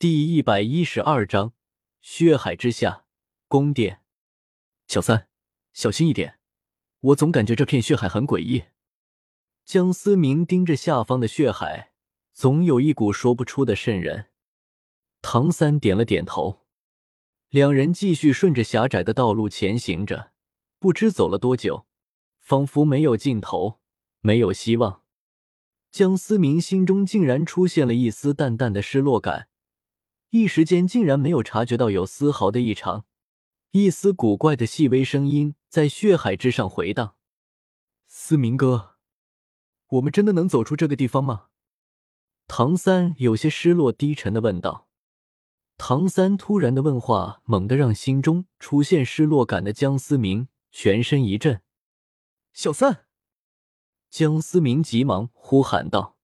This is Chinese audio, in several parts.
第112章血海之下宫殿。小三，小心一点，我总感觉这片血海很诡异。江思明盯着下方的血海，总有一股说不出的渗人。唐三点了点头，两人继续顺着狭窄的道路前行着，不知走了多久，仿佛没有尽头，没有希望。江思明心中竟然出现了一丝淡淡的失落感，一时间竟然没有察觉到有丝毫的异常，一丝古怪的细微声音在血海之上回荡。思明哥，我们真的能走出这个地方吗？唐三有些失落低沉地问道。唐三突然的问话猛地让心中出现失落感的江思明全身一震。小三！江思明急忙呼喊道。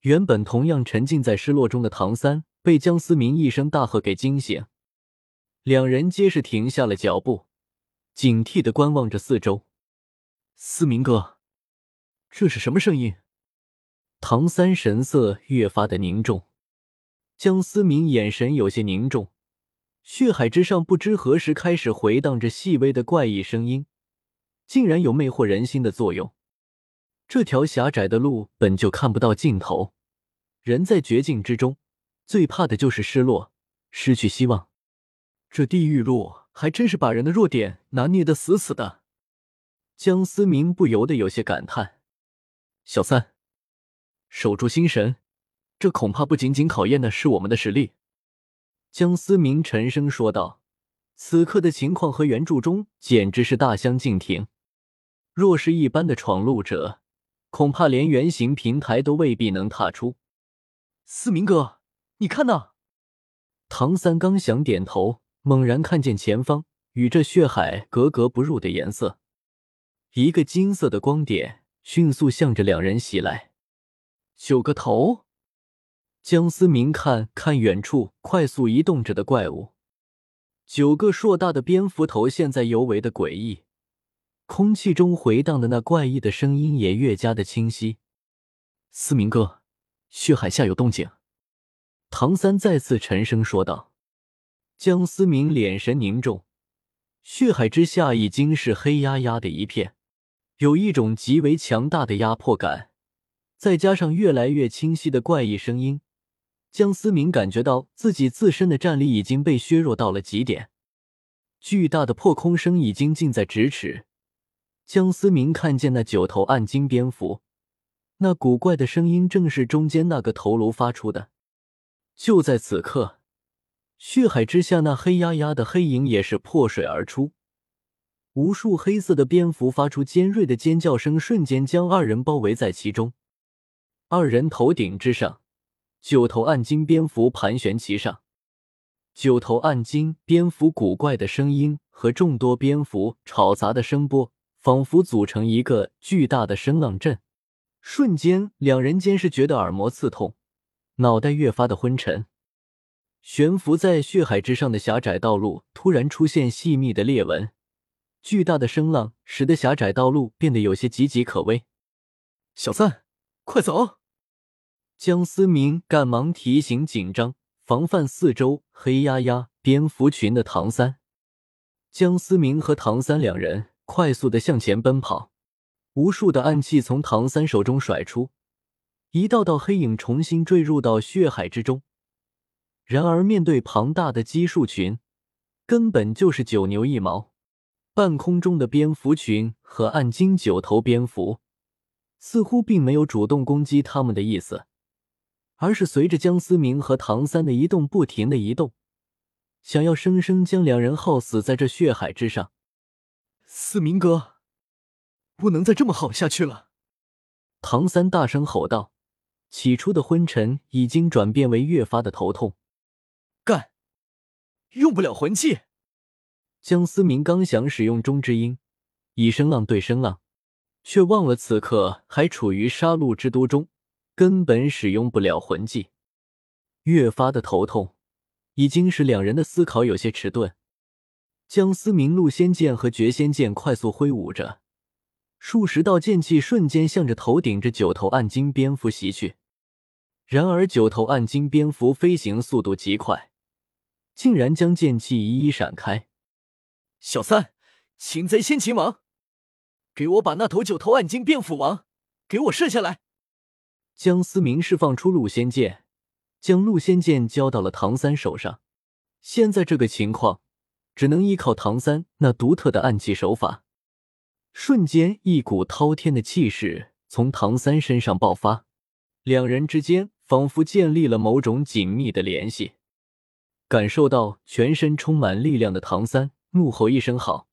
原本同样沉浸在失落中的唐三被江思明一声大喝给惊醒，两人皆是停下了脚步，警惕地观望着四周。思明哥，这是什么声音？唐三神色越发的凝重，江思明眼神有些凝重。血海之上不知何时开始回荡着细微的怪异声音，竟然有魅惑人心的作用。这条狭窄的路本就看不到尽头，人在绝境之中，最怕的就是失落，失去希望。这地狱路还真是把人的弱点拿捏得死死的。江思明不由得有些感叹。小三，守住心神，这恐怕不仅仅考验的是我们的实力。江思明沉声说道，此刻的情况和原著中简直是大相径庭。若是一般的闯路者，恐怕连圆形平台都未必能踏出。思明哥，你看呐！唐三刚想点头，猛然看见前方与这血海格格不入的颜色，一个金色的光点迅速向着两人袭来。9个头！江思明看看远处快速移动着的怪物，9个硕大的蝙蝠头现在尤为的诡异，空气中回荡的那怪异的声音也越加的清晰。思明哥，血海下有动静！唐三再次沉声说道。江思明脸神凝重，血海之下已经是黑压压的一片，有一种极为强大的压迫感，再加上越来越清晰的怪异声音，江思明感觉到自己自身的战力已经被削弱到了极点，巨大的破空声已经近在咫尺。江思明看见那9头暗金蝙蝠，那古怪的声音正是中间那个头颅发出的。就在此刻，血海之下那黑压压的黑影也是破水而出，无数黑色的蝙蝠发出尖锐的尖叫声，瞬间将二人包围在其中。二人头顶之上，9头暗金蝙蝠盘旋其上。9头暗金蝙蝠古怪的声音和众多蝙蝠吵杂的声波，仿佛组成一个巨大的声浪阵，瞬间两人间是觉得耳膜刺痛，脑袋越发的昏沉。悬浮在血海之上的狭窄道路突然出现细密的裂纹，巨大的声浪使得狭窄道路变得有些岌岌可危。小三，快走！江思明赶忙提醒紧张防范四周黑压压蝙蝠群的唐三。江思明和唐三两人快速地向前奔跑，无数的暗器从唐三手中甩出，一道道黑影重新坠入到血海之中。然而面对庞大的基数群，根本就是九牛一毛。半空中的蝙蝠群和暗金9头蝙蝠似乎并没有主动攻击他们的意思，而是随着江思明和唐三的移动不停的移动，想要生生将两人耗死在这血海之上。思明哥，不能再这么耗下去了！唐三大声吼道，起初的昏沉已经转变为越发的头痛。干！用不了魂器！江思明刚想使用中之音，以声浪对声浪，却忘了此刻还处于杀戮之都中，根本使用不了魂技。越发的头痛，已经使两人的思考有些迟钝。江思明陆仙剑和绝仙剑快速挥舞着，数十道剑气瞬间向着头顶着9头暗金蝙蝠袭去。然而九头暗金蝙蝠飞行速度极快，竟然将剑气一一闪开。小三，擒贼先擒王，给我把那头九头暗金蝙蝠王给我射下来！江思明释放出陆仙剑，将陆仙剑交到了唐三手上。现在这个情况，只能依靠唐三那独特的暗器手法。瞬间，一股滔天的气势从唐三身上爆发，两人之间仿佛建立了某种紧密的联系。感受到全身充满力量的唐三怒吼一声好，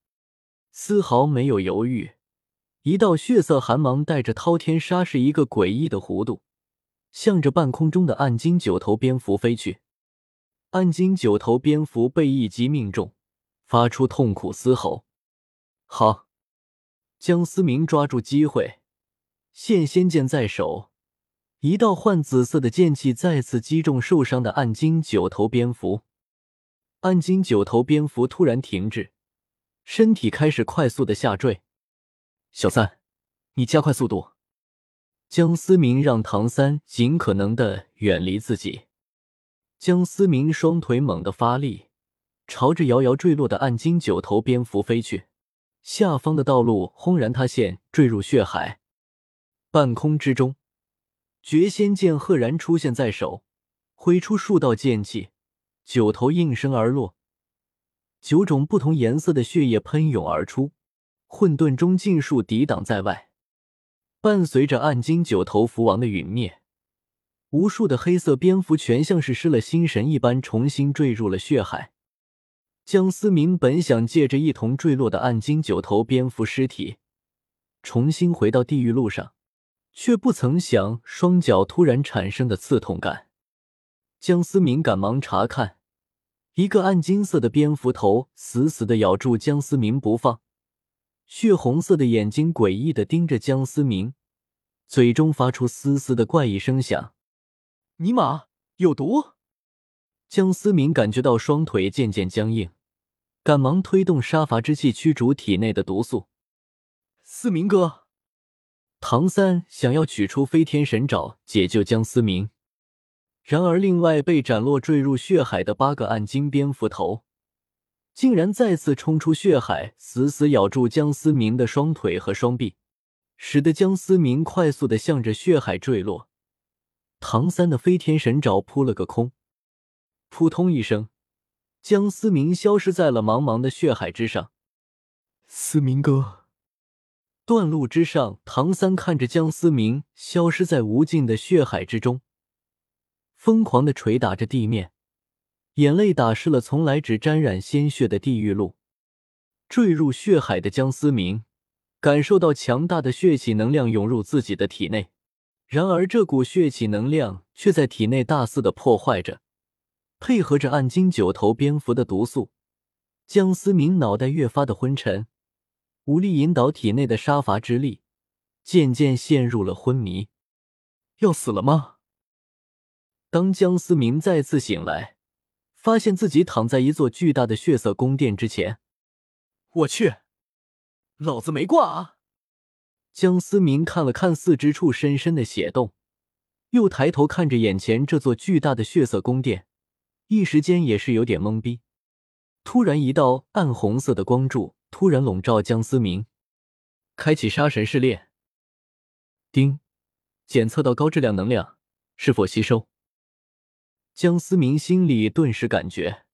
丝毫没有犹豫。一道血色寒芒带着滔天杀势，一个诡异的弧度，向着半空中的暗金九头蝙蝠飞去。暗金九头蝙蝠被一击命中，发出痛苦嘶吼。好！江思明抓住机会，现仙剑在手，一道幻紫色的剑气再次击中受伤的暗金九头蝙蝠。暗金九头蝙蝠突然停滞，身体开始快速的下坠。小三，你加快速度！江思明让唐三尽可能的远离自己。江思明双腿猛地发力，朝着遥遥坠落的暗金九头蝙蝠飞去。下方的道路轰然塌陷，坠入血海。半空之中，绝仙剑赫然出现在手，挥出数道剑气，九头应声而落，九种不同颜色的血液喷涌而出。混沌中尽数抵挡在外，伴随着暗金九头蝠王的陨灭，无数的黑色蝙蝠全像是失了心神一般，重新坠入了血海。江思明本想借着一同坠落的暗金九头蝙蝠尸体，重新回到地狱路上，却不曾想双脚突然产生的刺痛感。江思明赶忙查看，一个暗金色的蝙蝠头死死地咬住江思明不放。血红色的眼睛诡异地盯着江思明，嘴中发出嘶嘶的怪异声响。尼玛，有毒！江思明感觉到双腿渐渐僵硬，赶忙推动杀伐之气驱逐体内的毒素。思明哥！唐三想要取出飞天神爪解救江思明，然而另外被斩落坠入血海的8个暗金蝙蝠头竟然再次冲出血海，死死咬住江思明的双腿和双臂，使得江思明快速地向着血海坠落。唐三的飞天神爪扑了个空，扑通一声，江思明消失在了茫茫的血海之上。思明哥！断路之上，唐三看着江思明消失在无尽的血海之中，疯狂地捶打着地面，眼泪打湿了从来只沾染鲜血的地狱路。坠入血海的江思明感受到强大的血气能量涌入自己的体内，然而这股血气能量却在体内大肆的破坏着，配合着暗金九头蝙蝠的毒素，江思明脑袋越发的昏沉，无力引导体内的杀伐之力，渐渐陷入了昏迷。要死了吗？当江思明再次醒来，发现自己躺在一座巨大的血色宫殿之前。我去，老子没挂啊！江思明看了看四肢处深深的血洞，又抬头看着眼前这座巨大的血色宫殿，一时间也是有点懵逼。突然一道暗红色的光柱突然笼罩江思明。开启杀神试炼。叮，检测到高质量能量，是否吸收？江思明心里顿时感觉